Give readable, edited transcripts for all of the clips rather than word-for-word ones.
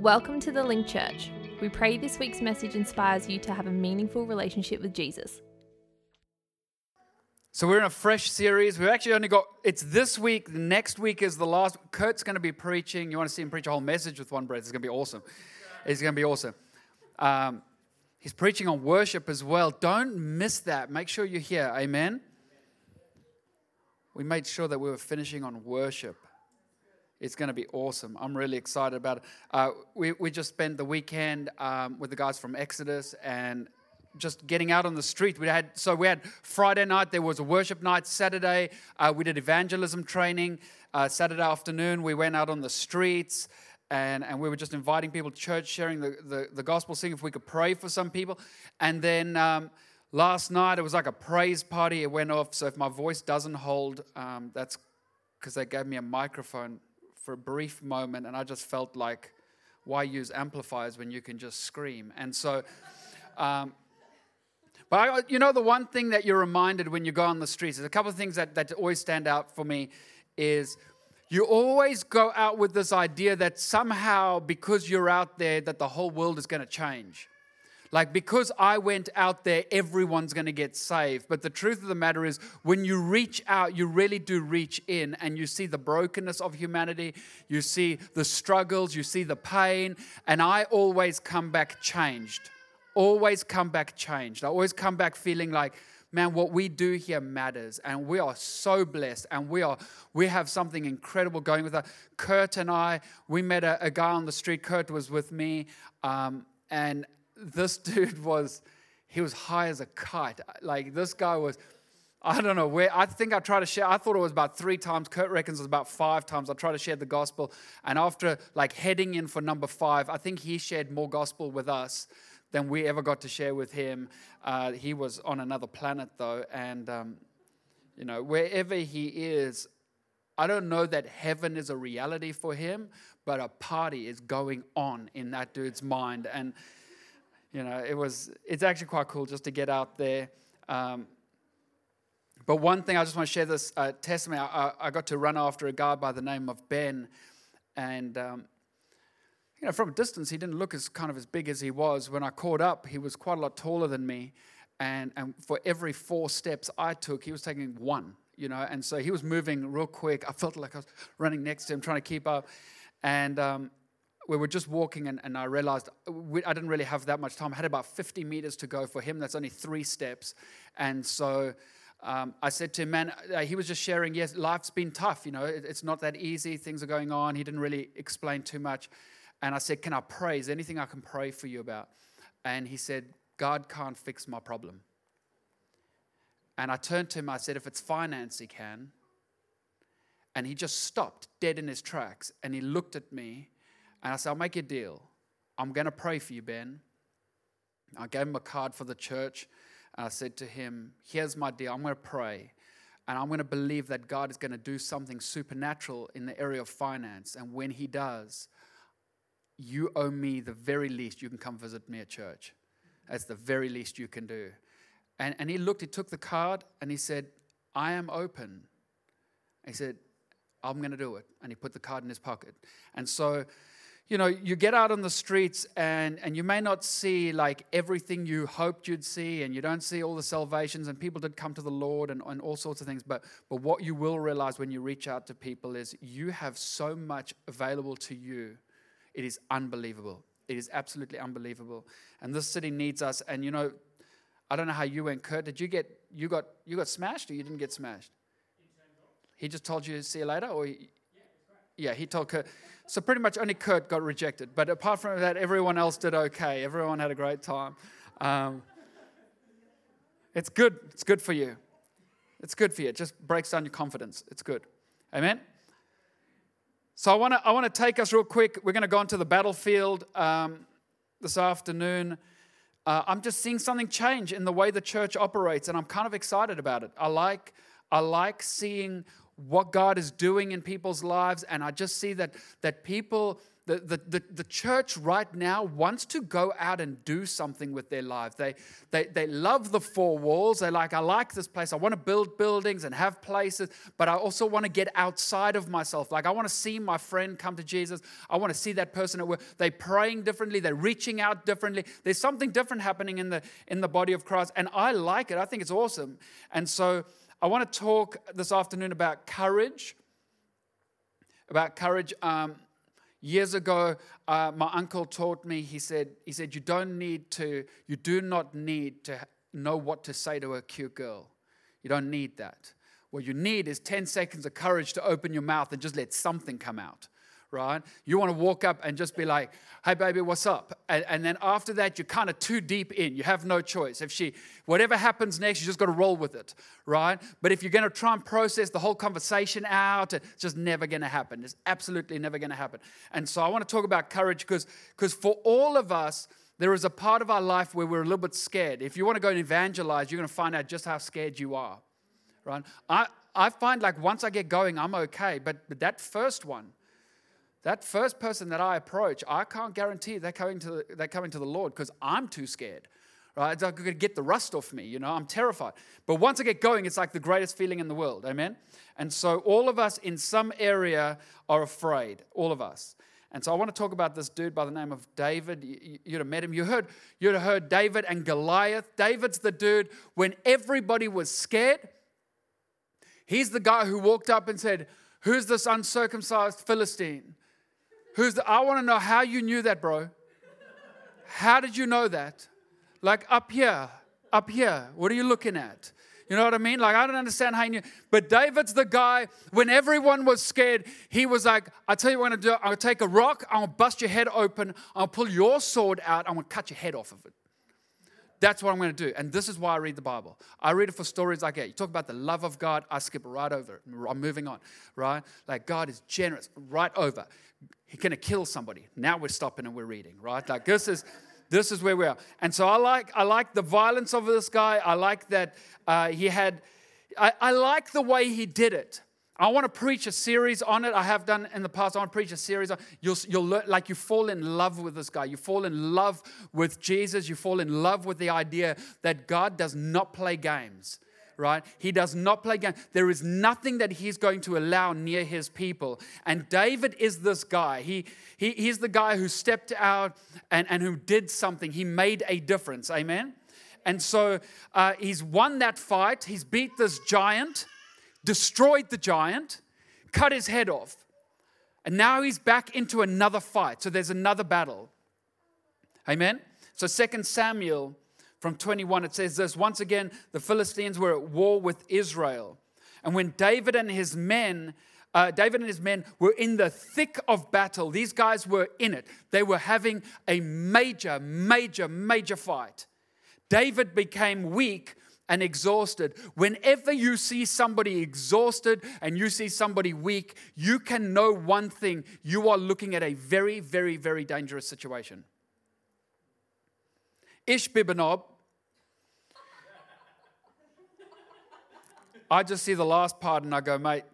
Welcome to the Link Church. We pray this week's message inspires you to have a meaningful relationship with Jesus. So we're in a fresh series. We've actually only got, it's this week, next week is the last. Kurt's going to be preaching. You want to see him preach a whole message with one breath. It's going to be awesome. It's going to be awesome. He's preaching on worship as well. Don't miss that. Make sure you're here. Amen? We made sure that we were finishing on worship. It's going to be awesome. I'm really excited about it. We just spent the weekend with the guys from Exodus and just getting out on the street. We had Friday night, there was a worship night. Saturday, we did evangelism training. Saturday afternoon, we went out on the streets and we were just inviting people to church, sharing the gospel, seeing if we could pray for some people. And then last night, it was like a praise party. It went off. So if my voice doesn't hold, that's because they gave me a microphone for a brief moment, and I just felt like, why use amplifiers when you can just scream? And so, but the one thing that you're reminded when you go on the streets, there's a couple of things that always stand out for me, is you always go out with this idea that somehow, because you're out there, that the whole world is going to change. Like, because I went out there, everyone's going to get saved. But the truth of the matter is, when you reach out, you really do reach in, and you see the brokenness of humanity, you see the struggles, you see the pain, and I always come back changed. Always come back changed. I always come back feeling like, man, what we do here matters, and we are so blessed, and we have something incredible going with us. Kurt and I, we met a guy on the street. Kurt was with me, and this dude he was high as a kite. Like, this guy was, I don't know where, I think I tried to share, I thought it was about 3 times, Kurt reckons it was about 5 times, I tried to share the gospel, and after like heading in for number 5, I think he shared more gospel with us than we ever got to share with him. He was on another planet though, and wherever he is, I don't know that heaven is a reality for him, but a party is going on in that dude's mind, and it's actually quite cool just to get out there. But one thing, I just want to share this testimony. I got to run after a guy by the name of Ben. And, from a distance, he didn't look as kind of as big as he was. When I caught up, he was quite a lot taller than me. And for every 4 steps I took, he was taking 1, And so he was moving real quick. I felt like I was running next to him, trying to keep up. And we were just walking, and I realized I didn't really have that much time. I had about 50 meters to go. For him, that's only 3 steps. And so I said to him, man, he was just sharing, yes, life's been tough. It's not that easy. Things are going on. He didn't really explain too much. And I said, can I pray? Is there anything I can pray for you about? And he said, God can't fix my problem. And I turned to him. I said, if it's finance, he can. And he just stopped dead in his tracks. And he looked at me. And I said, I'll make a deal. I'm going to pray for you, Ben. I gave him a card for the church. And I said to him, here's my deal. I'm going to pray. And I'm going to believe that God is going to do something supernatural in the area of finance. And when he does, you owe me the very least. You can come visit me at church. That's the very least you can do. And he took the card, and he said, I am open. He said, I'm going to do it. And he put the card in his pocket. And so, you get out on the streets and you may not see like everything you hoped you'd see, and you don't see all the salvations, and people did come to the Lord and all sorts of things. But what you will realize when you reach out to people is you have so much available to you. It is unbelievable. It is absolutely unbelievable. And this city needs us. And I don't know how you went, Kurt. Did you got smashed, or you didn't get smashed? He just told you, see you later? Or he told Kurt. So pretty much only Kurt got rejected. But apart from that, everyone else did okay. Everyone had a great time. It's good. It's good for you. It's good for you. It just breaks down your confidence. It's good. Amen? So I want to take us real quick. We're going to go onto the battlefield this afternoon. I'm just seeing something change in the way the church operates, and I'm kind of excited about it. I like seeing what God is doing in people's lives, and I just see that people The church right now wants to go out and do something with their lives. They love the four walls. They're like, I like this place. I want to build buildings and have places, but I also want to get outside of myself. Like, I want to see my friend come to Jesus. I want to see that person at work. They're praying differently. They're reaching out differently. There's something different happening in the body of Christ, and I like it. I think it's awesome. And so I want to talk this afternoon about courage. Years ago, my uncle taught me, he said, you do not need to know what to say to a cute girl. You don't need that. What you need is 10 seconds of courage to open your mouth and just let something come out, right? You want to walk up and just be like, hey, baby, what's up? And then after that, you're kind of too deep in. You have no choice. Whatever happens next, you just got to roll with it, right? But if you're going to try and process the whole conversation out, it's just never going to happen. It's absolutely never going to happen. And so I want to talk about courage because for all of us, there is a part of our life where we're a little bit scared. If you want to go and evangelize, you're going to find out just how scared you are, right? I find like once I get going, I'm okay. But that first one, that first person that I approach, I can't guarantee they're coming to the Lord because I'm too scared, right? It's like going to get the rust off me, you know, I'm terrified. But once I get going, it's like the greatest feeling in the world, amen? And so all of us in some area are afraid, all of us. And so I want to talk about this dude by the name of David. You'd have met him. You'd have heard David and Goliath. David's the dude when everybody was scared. He's the guy who walked up and said, who's this uncircumcised Philistine? I want to know how you knew that, bro. How did you know that? Like up here, what are you looking at? You know what I mean? Like, I don't understand how you knew. But David's the guy, when everyone was scared, he was like, I tell you what I'm going to do. I'm going to take a rock, I'm going to bust your head open, I'll pull your sword out, I'm going to cut your head off of it. That's what I'm going to do. And this is why I read the Bible. I read it for stories like that. You talk about the love of God, I skip right over it. I'm moving on, right? Like, God is generous, right over. He's going to kill somebody. Now we're stopping and we're reading, right? Like, this is where we are. And so I like the violence of this guy. I like that I like the way he did it. I want to preach a series on it. I have done in the past. I want to preach a series on it. You'll learn, like, you fall in love with this guy. You fall in love with Jesus. You fall in love with the idea that God does not play games, right? He does not play games. There is nothing that he's going to allow near his people. And David is this guy. He's the guy who stepped out and who did something. He made a difference. Amen? And so he's won that fight. He's beat this giant, destroyed the giant, cut his head off, and now he's back into another fight. So there's another battle. Amen? So 2 Samuel from 21, it says this, once again, the Philistines were at war with Israel. And when David and his men were in the thick of battle, these guys were in it. They were having a major, major, major fight. David became weak and exhausted. Whenever you see somebody exhausted and you see somebody weak, you can know one thing. You are looking at a very, very, very dangerous situation. Ishbibenob. I just see the last part and I go, mate,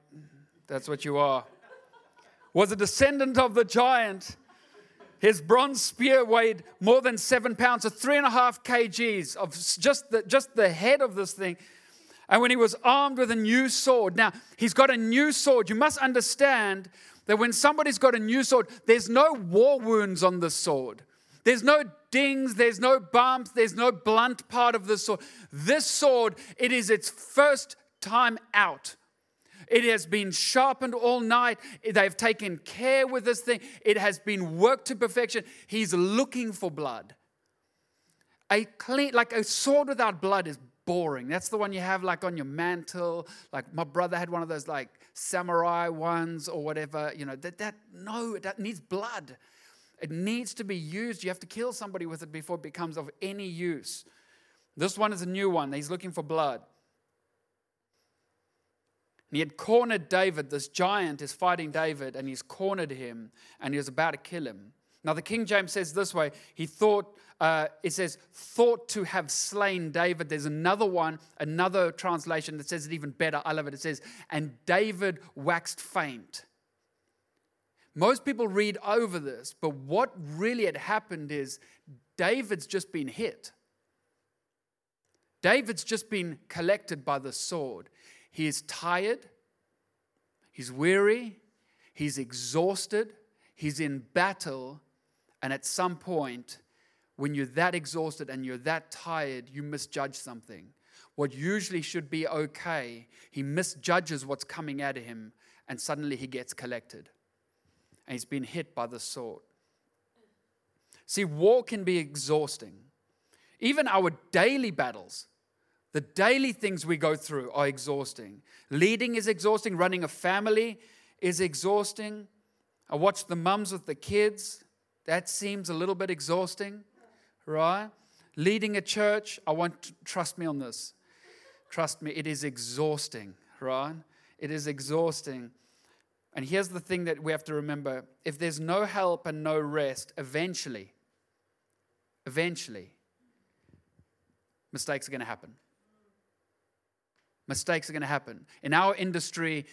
that's what you are. Was a descendant of the giant. His bronze spear weighed more than 7 pounds, so 3.5 kgs of just the head of this thing. And when he was armed with a new sword. Now, he's got a new sword. You must understand that when somebody's got a new sword, there's no war wounds on the sword. There's no dings, there's no bumps, there's no blunt part of the sword. This sword, it is its first time out. It has been sharpened all night. They've taken care with this thing. It has been worked to perfection. He's looking for blood. A clean, like a sword without blood is boring. That's the one you have like on your mantle. Like my brother had one of those like samurai ones or whatever. You know, that needs blood. It needs to be used. You have to kill somebody with it before it becomes of any use. This one is a new one. He's looking for blood. He had cornered David. This giant is fighting David, and he's cornered him, and he was about to kill him. Now, the King James says this way. He thought, thought to have slain David. There's another translation that says it even better. I love it. It says, and David waxed faint. Most people read over this, but what really had happened is David's just been hit. David's just been collected by the sword. He is tired. He's weary. He's exhausted. He's in battle. And at some point, when you're that exhausted and you're that tired, you misjudge something. What usually should be okay, he misjudges what's coming at him, and suddenly he gets collected. And he's been hit by the sword. See, war can be exhausting. Even our daily battles, the daily things we go through are exhausting. Leading is exhausting. Running a family is exhausting. I watched the mums with the kids. That seems a little bit exhausting, right? Leading a church, trust me on this. Trust me, it is exhausting, right? It is exhausting. And here's the thing that we have to remember. If there's no help and no rest, eventually, mistakes are going to happen. Mistakes are going to happen. In our industry,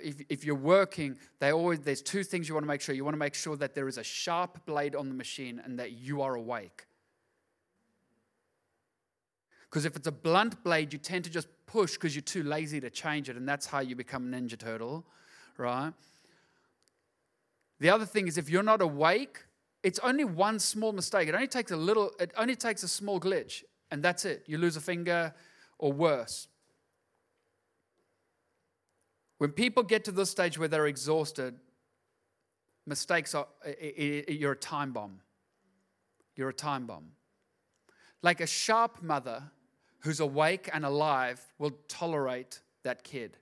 if you're working, there's two things you want to make sure. You want to make sure that there is a sharp blade on the machine and that you are awake. Because if it's a blunt blade, you tend to just push because you're too lazy to change it, and that's how you become a Ninja Turtle. Right? The other thing is, if you're not awake, it's only one small mistake. It only takes a small glitch, and that's it. You lose a finger or worse. When people get to this stage where they're exhausted, you're a time bomb. You're a time bomb. Like a sharp mother who's awake and alive will tolerate that kid.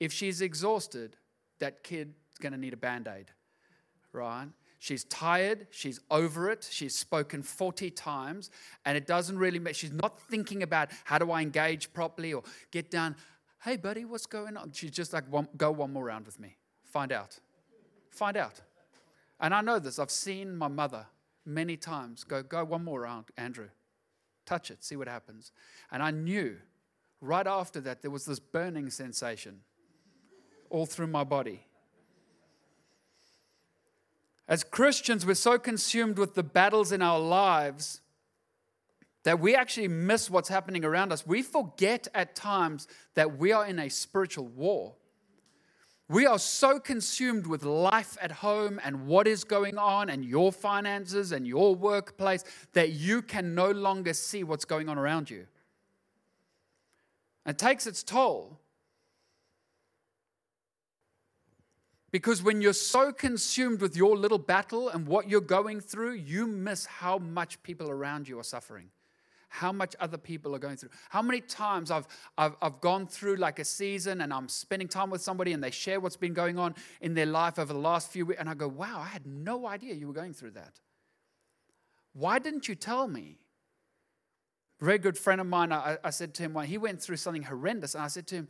If she's exhausted, that kid's going to need a Band-Aid, right? She's tired. She's over it. She's spoken 40 times, and it doesn't really matter. She's not thinking about how do I engage properly or get down. Hey, buddy, what's going on? She's just like, go one more round with me. Find out. And I know this. I've seen my mother many times go one more round, Andrew. Touch it. See what happens. And I knew right after that there was this burning sensation all through my body. As Christians, we're so consumed with the battles in our lives that we actually miss what's happening around us. We forget at times that we are in a spiritual war. We are so consumed with life at home and what is going on and your finances and your workplace that you can no longer see what's going on around you. It takes its toll. Because when you're so consumed with your little battle and what you're going through, you miss how much people around you are suffering, how much other people are going through. How many times I've gone through like a season and I'm spending time with somebody and they share what's been going on in their life over the last few weeks, and I go, wow, I had no idea you were going through that. Why didn't you tell me? A very good friend of mine, I said to him, he went through something horrendous, and I said to him,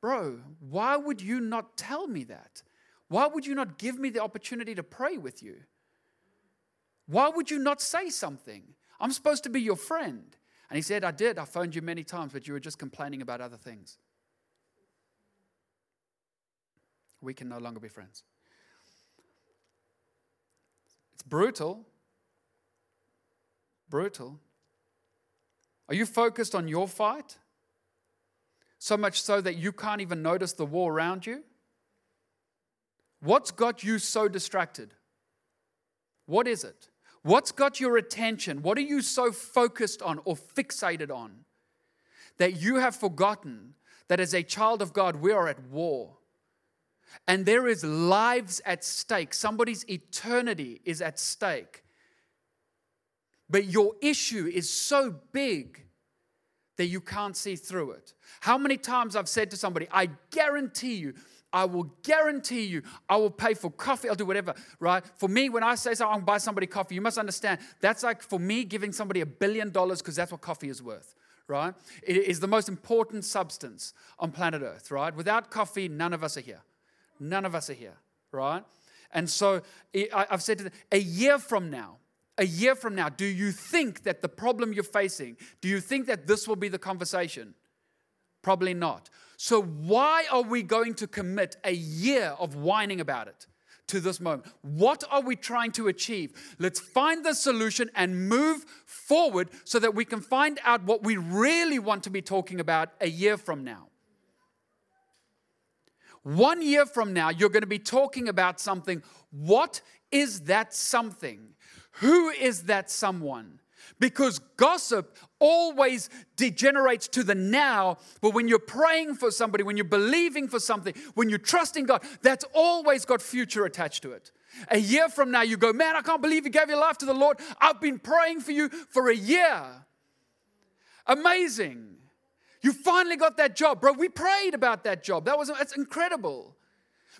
bro, why would you not tell me that? Why would you not give me the opportunity to pray with you? Why would you not say something? I'm supposed to be your friend. And he said, I did. I phoned you many times, but you were just complaining about other things. We can no longer be friends. It's brutal. Brutal. Are you focused on your fight? So much so that you can't even notice the war around you? What's got you so distracted? What is it? What's got your attention? What are you so focused on or fixated on that you have forgotten that as a child of God, we are at war? And there is lives at stake. Somebody's eternity is at stake. But your issue is so big that you can't see through it. How many times I've said to somebody, I will guarantee you, I will pay for coffee. I'll do whatever, right? For me, when I say something, I'll buy somebody coffee. You must understand, that's like for me giving somebody $1 billion because that's what coffee is worth, right? It is the most important substance on planet Earth, right? Without coffee, none of us are here. Right? And so I've said to them, a year from now, do you think that the problem you're facing, do you think that this will be the conversation? Probably not. So why are we going to commit a year of whining about it? to this moment. What are we trying to achieve? Let's find the solution and move forward so that we can find out what we really want to be talking about a year from now. 1 year from now, you're going to be talking about something. What is that something? Who is that someone? Because gossip always degenerates to the now, but when you're praying for somebody, when you're believing for something, when you're trusting God, that's always got future attached to it. A year from now, you go, man, I can't believe you gave your life to the Lord. I've been praying for you for a year. Amazing. You finally got that job. Bro, we prayed about that job. That's incredible.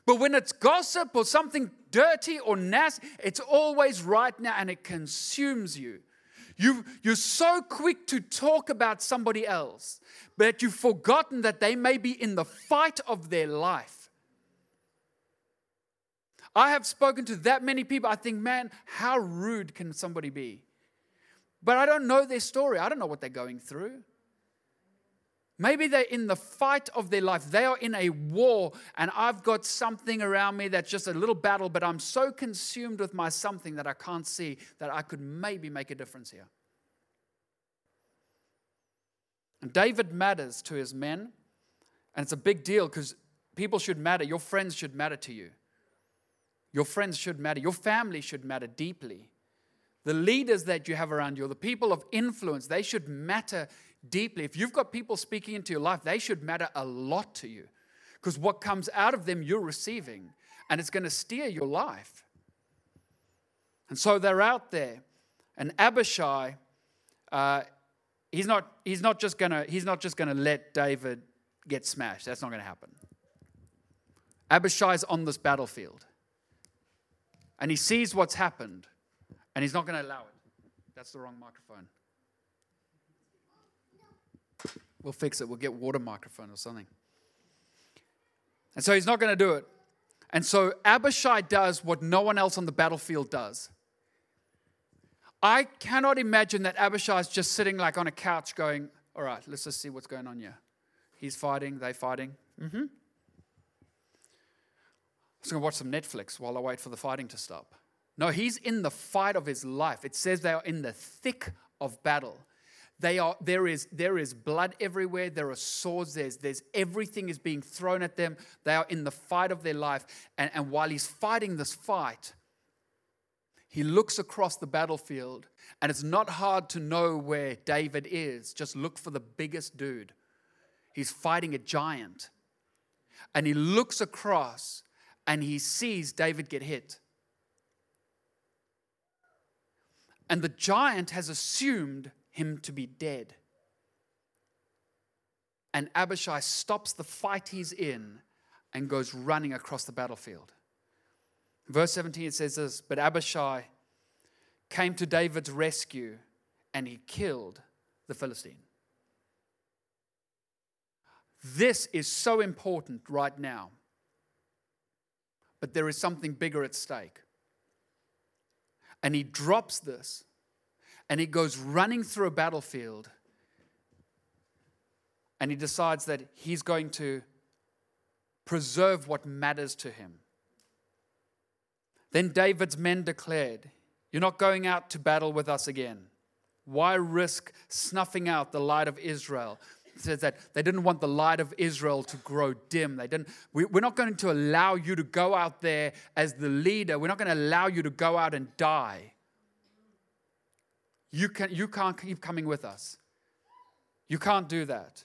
But when it's gossip or something dirty or nasty, it's always right now and it consumes you. You're so quick to talk about somebody else that you've forgotten that they may be in the fight of their life. I have spoken to that many people. I think, man, how rude can somebody be? But I don't know their story. I don't know what they're going through. Maybe they're in the fight of their life. They are in a war, and I've got something around me that's just a little battle, but I'm so consumed with my something that I can't see that I could maybe make a difference here. And David matters to his men, and it's a big deal because people should matter. Your friends should matter to you. Your friends should matter. Your family should matter deeply. The leaders that you have around you, the people of influence, they should matter deeply. If you've got people speaking into your life, they should matter a lot to you because what comes out of them you're receiving and it's going to steer your life. And so they're out there, and Abishai, he's not just going to let David get smashed. That's not going to happen. Abishai's on this battlefield and he sees what's happened and he's not going to allow it. That's the wrong microphone. We'll fix it. We'll get water microphone or something. And so he's not going to do it. And so Abishai does what no one else on the battlefield does. I cannot imagine that Abishai's just sitting like on a couch going, all right, let's just see what's going on here. He's fighting, they're fighting. Mm-hmm. I'm just going to watch some Netflix while I wait for the fighting to stop. No, he's in the fight of his life. It says they are in the thick of battle. There is blood everywhere. There are swords. There's everything is being thrown at them. They are in the fight of their life. And while he's fighting this fight, he looks across the battlefield. And it's not hard to know where David is. Just look for the biggest dude. He's fighting a giant. And he looks across and he sees David get hit. And the giant has assumed him to be dead. And Abishai stops the fight he's in and goes running across the battlefield. Verse 17, it says this, but Abishai came to David's rescue and he killed the Philistine. This is so important right now. But there is something bigger at stake. And he drops this. And he goes running through a battlefield and he decides that he's going to preserve what matters to him. Then David's men declared, "You're not going out to battle with us again. Why risk snuffing out the light of Israel?" It says that they didn't want the light of Israel to grow dim. We're not going to allow you to go out there as the leader. We're not going to allow you to go out and die. You can't keep coming with us. You can't do that.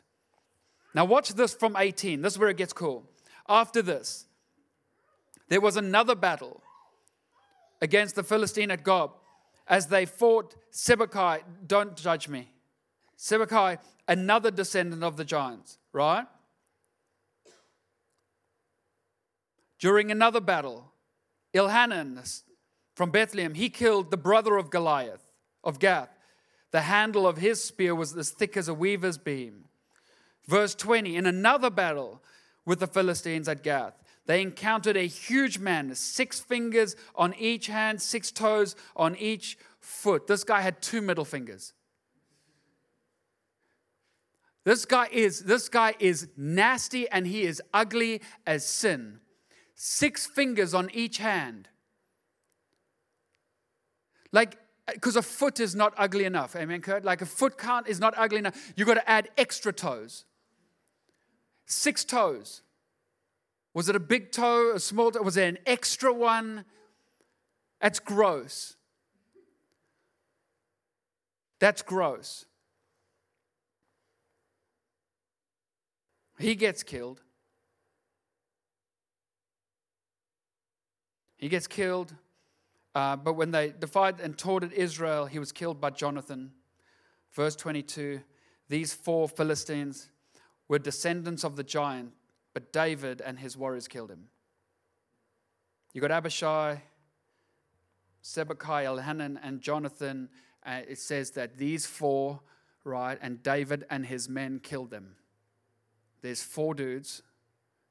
Now watch this from 18. This is where it gets cool. After this, there was another battle against the Philistine at Gob as they fought Sibbecai. Don't judge me. Sibbecai, another descendant of the giants, right? During another battle, Elhanan from Bethlehem, he killed the brother of Goliath. Of Gath. The handle of his spear was as thick as a weaver's beam. Verse 20, in another battle with the Philistines at Gath, they encountered a huge man, 6 fingers on each hand, 6 toes on each foot. This guy had 2 middle fingers. This guy is nasty and he is ugly as sin. 6 fingers on each hand. Like, because a foot is not ugly enough. Amen, Kurt? Like a foot count is not ugly enough. You've got to add extra toes. 6 toes. Was it a big toe, a small toe? Was there an extra one? That's gross. That's gross. He gets killed. He gets killed. But when they defied and taunted Israel, he was killed by Jonathan. Verse 22, these 4 Philistines were descendants of the giant, but David and his warriors killed him. You got Abishai, Sibbecai, Elhanan, and Jonathan. It says that these 4, right, and David and his men killed them. There's 4 dudes,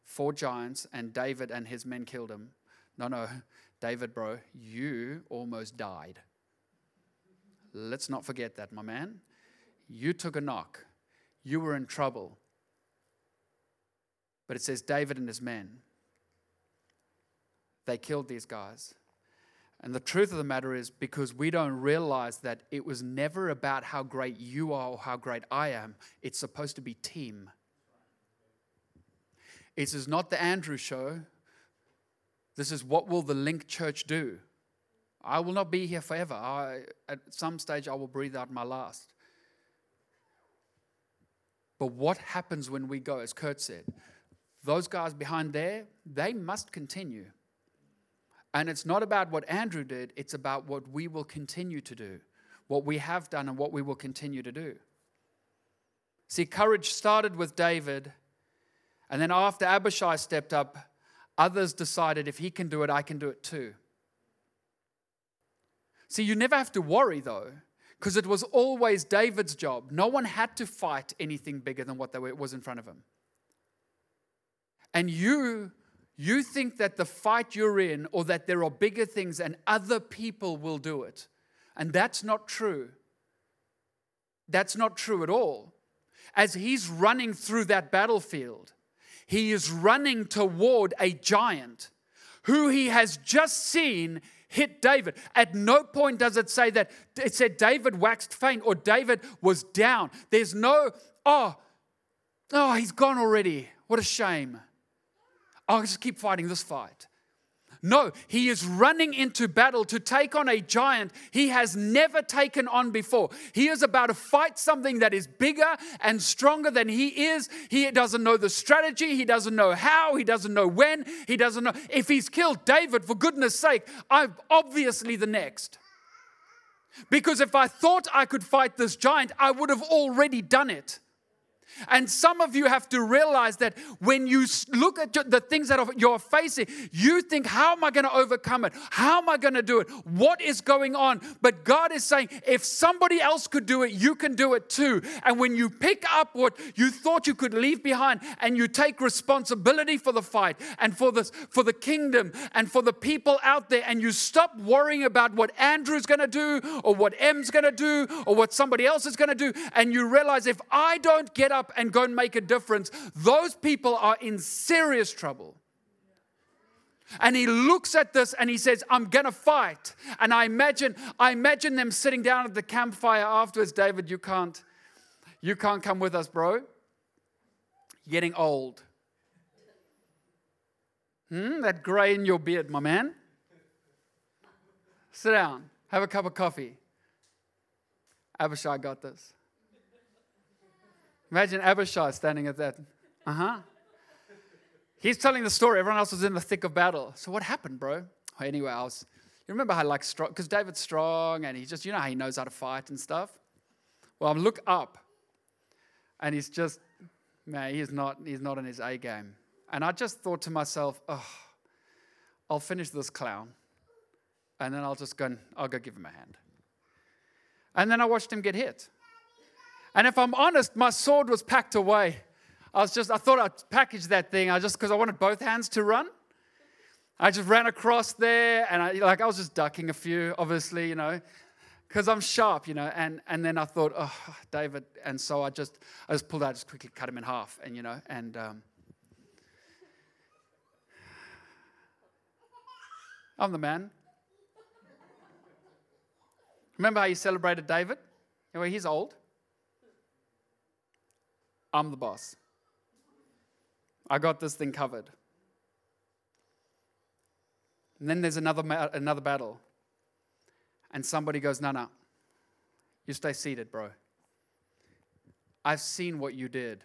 4 giants, and David and his men killed him. No, David, bro, you almost died. Let's not forget that, my man. You took a knock. You were in trouble. But it says David and his men, they killed these guys. And the truth of the matter is, because we don't realize that it was never about how great you are or how great I am. It's supposed to be team. It is not the Andrew show. This is what will the Link Church do? I will not be here forever. At some stage, I will breathe out my last. But what happens when we go, as Kurt said, those guys behind there, they must continue. And it's not about what Andrew did. It's about what we will continue to do, what we have done and what we will continue to do. See, courage started with David. And then after Abishai stepped up, others decided, if he can do it, I can do it too. See, you never have to worry, though, because it was always David's job. No one had to fight anything bigger than what was in front of him. And you think that the fight you're in, or that there are bigger things and other people will do it. And that's not true. That's not true at all. As he's running through that battlefield, he is running toward a giant who he has just seen hit David. At no point does it say that. It said David waxed faint or David was down. There's no, oh, he's gone already. What a shame. I'll just keep fighting this fight. No, he is running into battle to take on a giant he has never taken on before. He is about to fight something that is bigger and stronger than he is. He doesn't know the strategy. He doesn't know how. He doesn't know when. He doesn't know. If he's killed David, for goodness sake, I'm obviously the next. Because if I thought I could fight this giant, I would have already done it. And some of you have to realize that when you look at the things that you're facing, you think, how am I going to overcome it? How am I going to do it? What is going on? But God is saying, if somebody else could do it, you can do it too. And when you pick up what you thought you could leave behind and you take responsibility for the fight and for the kingdom and for the people out there, and you stop worrying about what Andrew's going to do or what M's going to do or what somebody else is going to do, and you realize, if I don't get up and go and make a difference, those people are in serious trouble. And he looks at this and he says, I'm going to fight. And I imagine them sitting down at the campfire afterwards. David, you can't come with us, bro. You're getting old. That gray in your beard, my man. Sit down, have a cup of coffee. Abishai got this. Imagine Abishai standing at that. He's telling the story. Everyone else was in the thick of battle. So what happened, bro? Anyway, you remember how like strong, because David's strong and he just, you know how he knows how to fight and stuff. Well, I look up and he's just, man, he's not in his A game. And I just thought to myself, I'll finish this clown and then I'll go give him a hand. And then I watched him get hit. And if I'm honest, my sword was packed away. I thought I'd package that thing. Because I wanted both hands to run. I just ran across there and I was just ducking a few, obviously, you know, because I'm sharp, you know. And then I thought, David. And so I just pulled out, just quickly cut him in half and, you know, I'm the man. Remember how you celebrated David? Anyway, he's old. I'm the boss. I got this thing covered. And then there's another battle. And somebody goes, no. You stay seated, bro. I've seen what you did.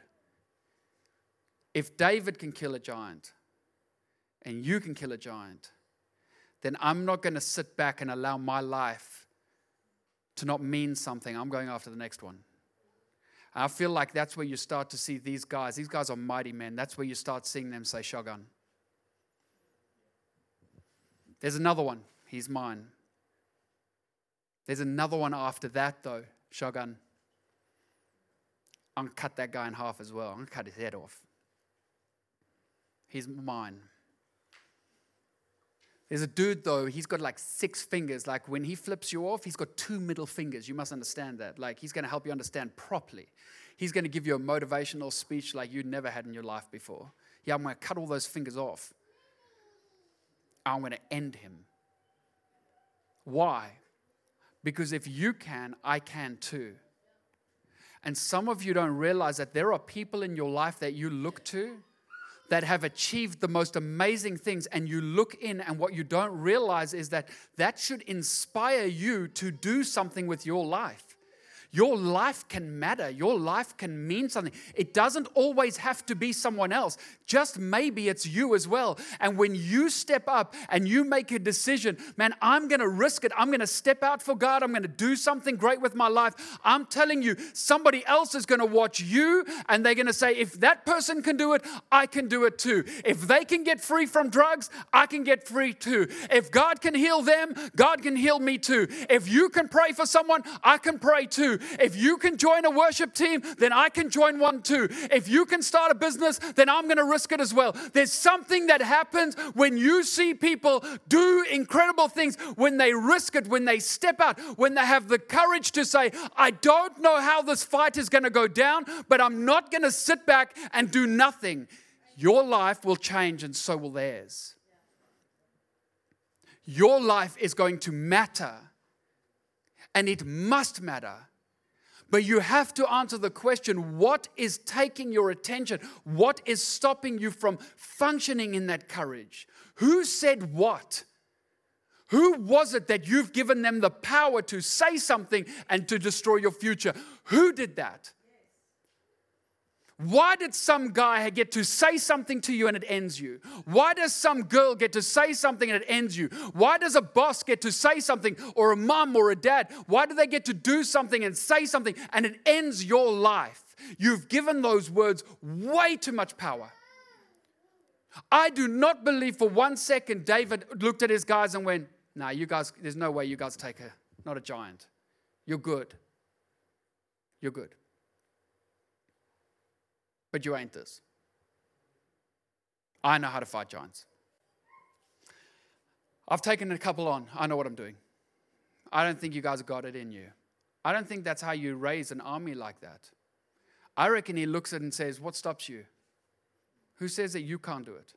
If David can kill a giant, and you can kill a giant, then I'm not going to sit back and allow my life to not mean something. I'm going after the next one. And I feel like that's where you start to see these guys. These guys are mighty men. That's where you start seeing them say, Shogun. There's another one. He's mine. There's another one after that, though. Shogun. I'm going to cut that guy in half as well. I'm going to cut his head off. He's mine. There's a dude, though, he's got like 6 fingers. Like when he flips you off, he's got 2 middle fingers. You must understand that. Like he's going to help you understand properly. He's going to give you a motivational speech like you never had in your life before. Yeah, I'm going to cut all those fingers off. I'm going to end him. Why? Because if you can, I can too. And some of you don't realize that there are people in your life that you look to that have achieved the most amazing things, and you look in, and what you don't realize is that should inspire you to do something with your life. Your life can matter. Your life can mean something. It doesn't always have to be someone else. Just maybe it's you as well. And when you step up and you make a decision, man, I'm going to risk it. I'm going to step out for God. I'm going to do something great with my life. I'm telling you, somebody else is going to watch you and they're going to say, if that person can do it, I can do it too. If they can get free from drugs, I can get free too. If God can heal them, God can heal me too. If you can pray for someone, I can pray too. If you can join a worship team, then I can join one too. If you can start a business, then I'm going to risk it as well. There's something that happens when you see people do incredible things, when they risk it, when they step out, when they have the courage to say, I don't know how this fight is going to go down, but I'm not going to sit back and do nothing. Your life will change and so will theirs. Your life is going to matter, and it must matter. But you have to answer the question, what is taking your attention? What is stopping you from functioning in that courage? Who said what? Who was it that you've given them the power to say something and to destroy your future? Who did that? Why did some guy get to say something to you and it ends you? Why does some girl get to say something and it ends you? Why does a boss get to say something, or a mom or a dad? Why do they get to do something and say something and it ends your life? You've given those words way too much power. I do not believe for one second David looked at his guys and went, nah, you guys, there's no way you guys take her. Not a giant. You're good. You're good. But you ain't this. I know how to fight giants. I've taken a couple on. I know what I'm doing. I don't think you guys got it in you. I don't think that's how you raise an army like that. I reckon he looks at it and says, what stops you? Who says that you can't do it?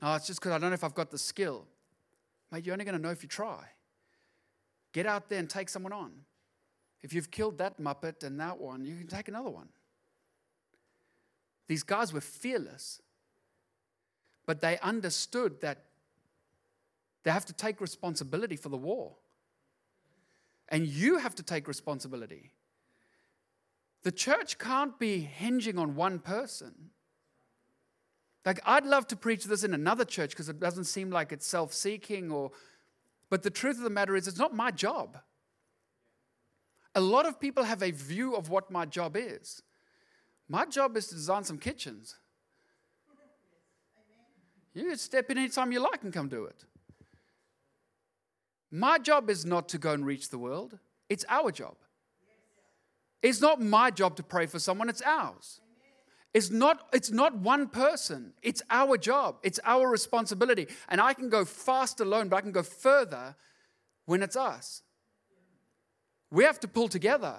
No, it's just because I don't know if I've got the skill. Mate, you're only going to know if you try. Get out there and take someone on. If you've killed that Muppet and that one, you can take another one. These guys were fearless, but they understood that they have to take responsibility for the war. And you have to take responsibility. The church can't be hinging on one person. Like, I'd love to preach this in another church because it doesn't seem like it's self-seeking but the truth of the matter is it's not my job. A lot of people have a view of what my job is. My job is to design some kitchens. You can step in anytime you like and come do it. My job is not to go and reach the world. It's our job. It's not my job to pray for someone. It's ours. It's not one person. It's our job. It's our responsibility. And I can go fast alone, but I can go further when it's us. We have to pull together.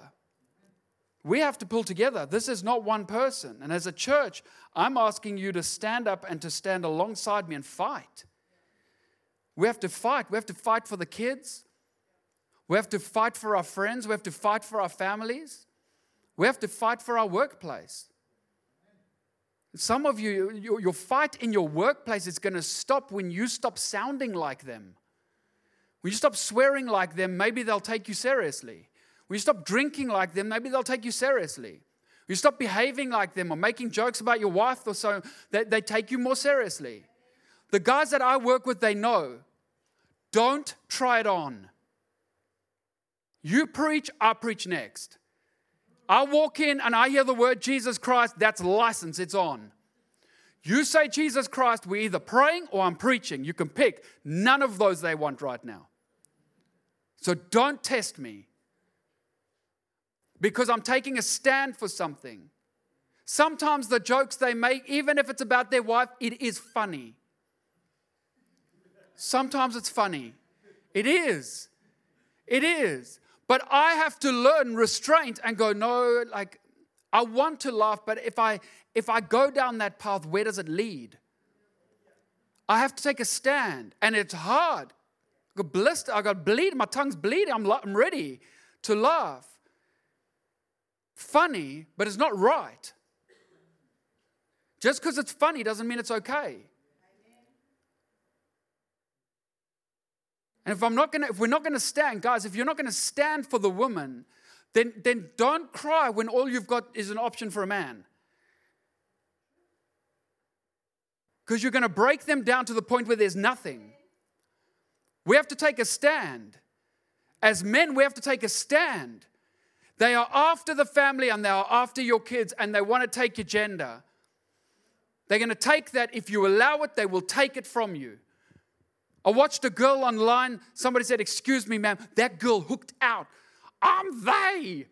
We have to pull together. This is not one person. And as a church, I'm asking you to stand up and to stand alongside me and fight. We have to fight. We have to fight for the kids. We have to fight for our friends. We have to fight for our families. We have to fight for our workplace. Some of you, your fight in your workplace is going to stop when you stop sounding like them. When you stop swearing like them, maybe they'll take you seriously. When you stop drinking like them, maybe they'll take you seriously. When you stop behaving like them or making jokes about your wife or so, they take you more seriously. The guys that I work with, they know, don't try it on. You preach, I preach next. I walk in and I hear the word Jesus Christ, that's license, it's on. You say Jesus Christ, we're either praying or I'm preaching. You can pick. None of those they want right now. So don't test me. Because I'm taking a stand for something. Sometimes the jokes they make, even if it's about their wife, it is funny. Sometimes it's funny. It is. It is. But I have to learn restraint and go, no, like, I want to laugh, but if I go down that path, where does it lead? I have to take a stand, and it's hard. I got blister, I got bleed, my tongue's bleeding, I'm ready to laugh. Funny, but it's not right. Just because it's funny doesn't mean it's okay. And if we're not going to stand, guys, if you're not going to stand for the woman, then don't cry when all you've got is an option for a man. Because you're going to break them down to the point where there's nothing. We have to take a stand. As men, we have to take a stand. They are after the family and they are after your kids and they want to take your gender. They're going to take that. If you allow it, they will take it from you. I watched a girl online. Somebody said, "Excuse me, ma'am, that girl hooked out." I'm they.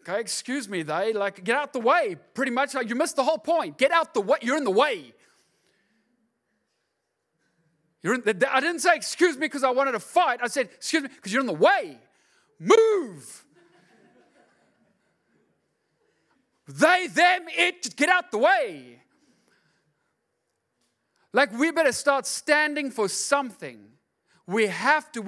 Okay, excuse me, they. Like, get out the way. Pretty much, like, you missed the whole point. Get out the way. You're in the way. I didn't say, "Excuse me," because I wanted to fight. I said, "Excuse me," because you're in the way. Move. They, them, it. Get out the way. Like, we better start standing for something. We have to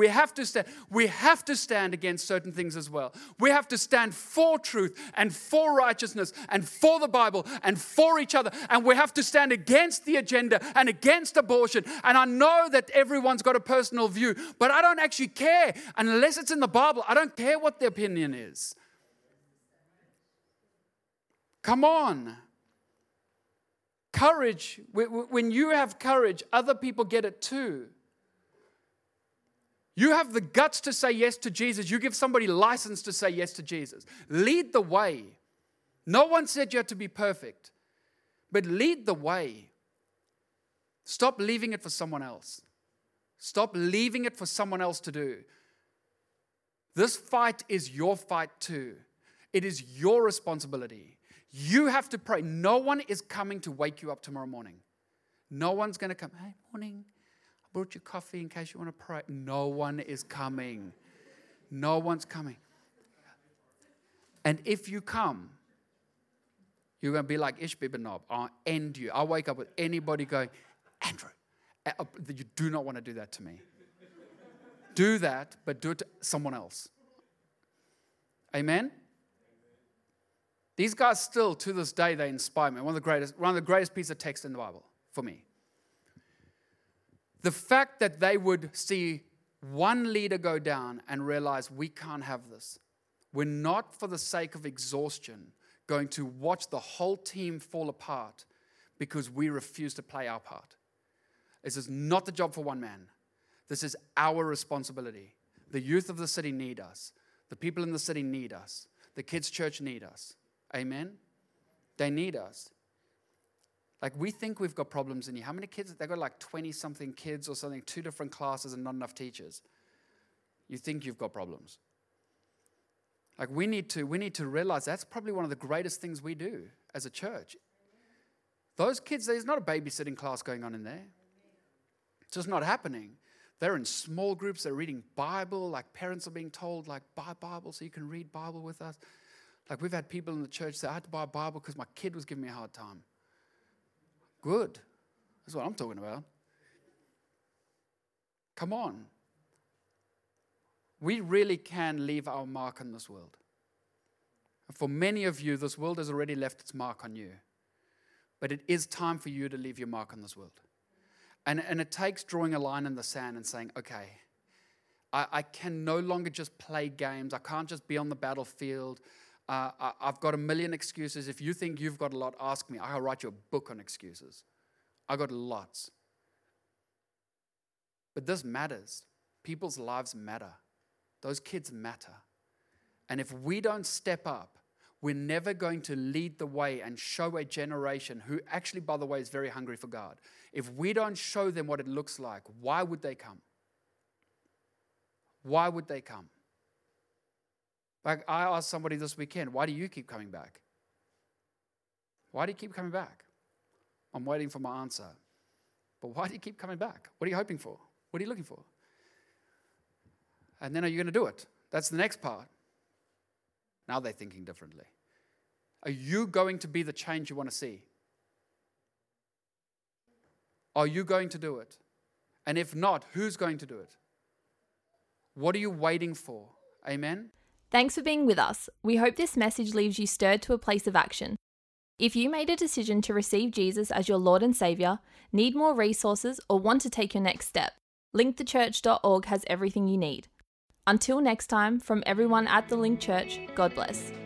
stand. We have to stand against certain things as well. We have to stand for truth and for righteousness and for the Bible and for each other. And we have to stand against the agenda and against abortion. And I know that everyone's got a personal view, but I don't actually care unless it's in the Bible. I don't care what the opinion is. Come on. Courage, when you have courage, other people get it too. You have the guts to say yes to Jesus. You give somebody license to say yes to Jesus. Lead the way. No one said you had to be perfect, but lead the way. Stop leaving it for someone else. Stop leaving it for someone else to do. This fight is your fight too. It is your responsibility. You have to pray. No one is coming to wake you up tomorrow morning. No one's going to come, "Hey, morning, I brought you coffee in case you want to pray." No one is coming. No one's coming. And if you come, you're going to be like Ishbibenob. I'll end you. I'll wake up with anybody going, "Andrew, you do not want to do that to me." Do that, but do it to someone else. Amen? These guys still, to this day, they inspire me. One of the greatest pieces of text in the Bible for me. The fact that they would see one leader go down and realize we can't have this. We're not, for the sake of exhaustion, going to watch the whole team fall apart because we refuse to play our part. This is not the job for one man. This is our responsibility. The youth of the city need us. The people in the city need us. The kids' church need us. Amen? They need us. Like, we think we've got problems in here. How many kids? They've got like 20-something kids or something, 2 different classes and not enough teachers. You think you've got problems. Like, we need to realize that's probably one of the greatest things we do as a church. Those kids, there's not a babysitting class going on in there. It's just not happening. They're in small groups. They're reading Bible. Like, parents are being told, like, "Buy Bible so you can read Bible with us." Like, we've had people in the church say, "I had to buy a Bible because my kid was giving me a hard time." Good. That's what I'm talking about. Come on. We really can leave our mark on this world. For many of you, this world has already left its mark on you. But it is time for you to leave your mark on this world. And it takes drawing a line in the sand and saying, okay, I can no longer just play games. I can't just be on the battlefield. I've got a million excuses. If you think you've got a lot, ask me. I'll write you a book on excuses. I got lots. But this matters. People's lives matter. Those kids matter. And if we don't step up, we're never going to lead the way and show a generation who actually, by the way, is very hungry for God. If we don't show them what it looks like, why would they come? Why would they come? Like I asked somebody this weekend, why do you keep coming back? Why do you keep coming back? I'm waiting for my answer. But why do you keep coming back? What are you hoping for? What are you looking for? And then are you going to do it? That's the next part. Now they're thinking differently. Are you going to be the change you want to see? Are you going to do it? And if not, who's going to do it? What are you waiting for? Amen. Thanks for being with us. We hope this message leaves you stirred to a place of action. If you made a decision to receive Jesus as your Lord and Savior, need more resources, or want to take your next step, linkthechurch.org has everything you need. Until next time, from everyone at the Link Church, God bless.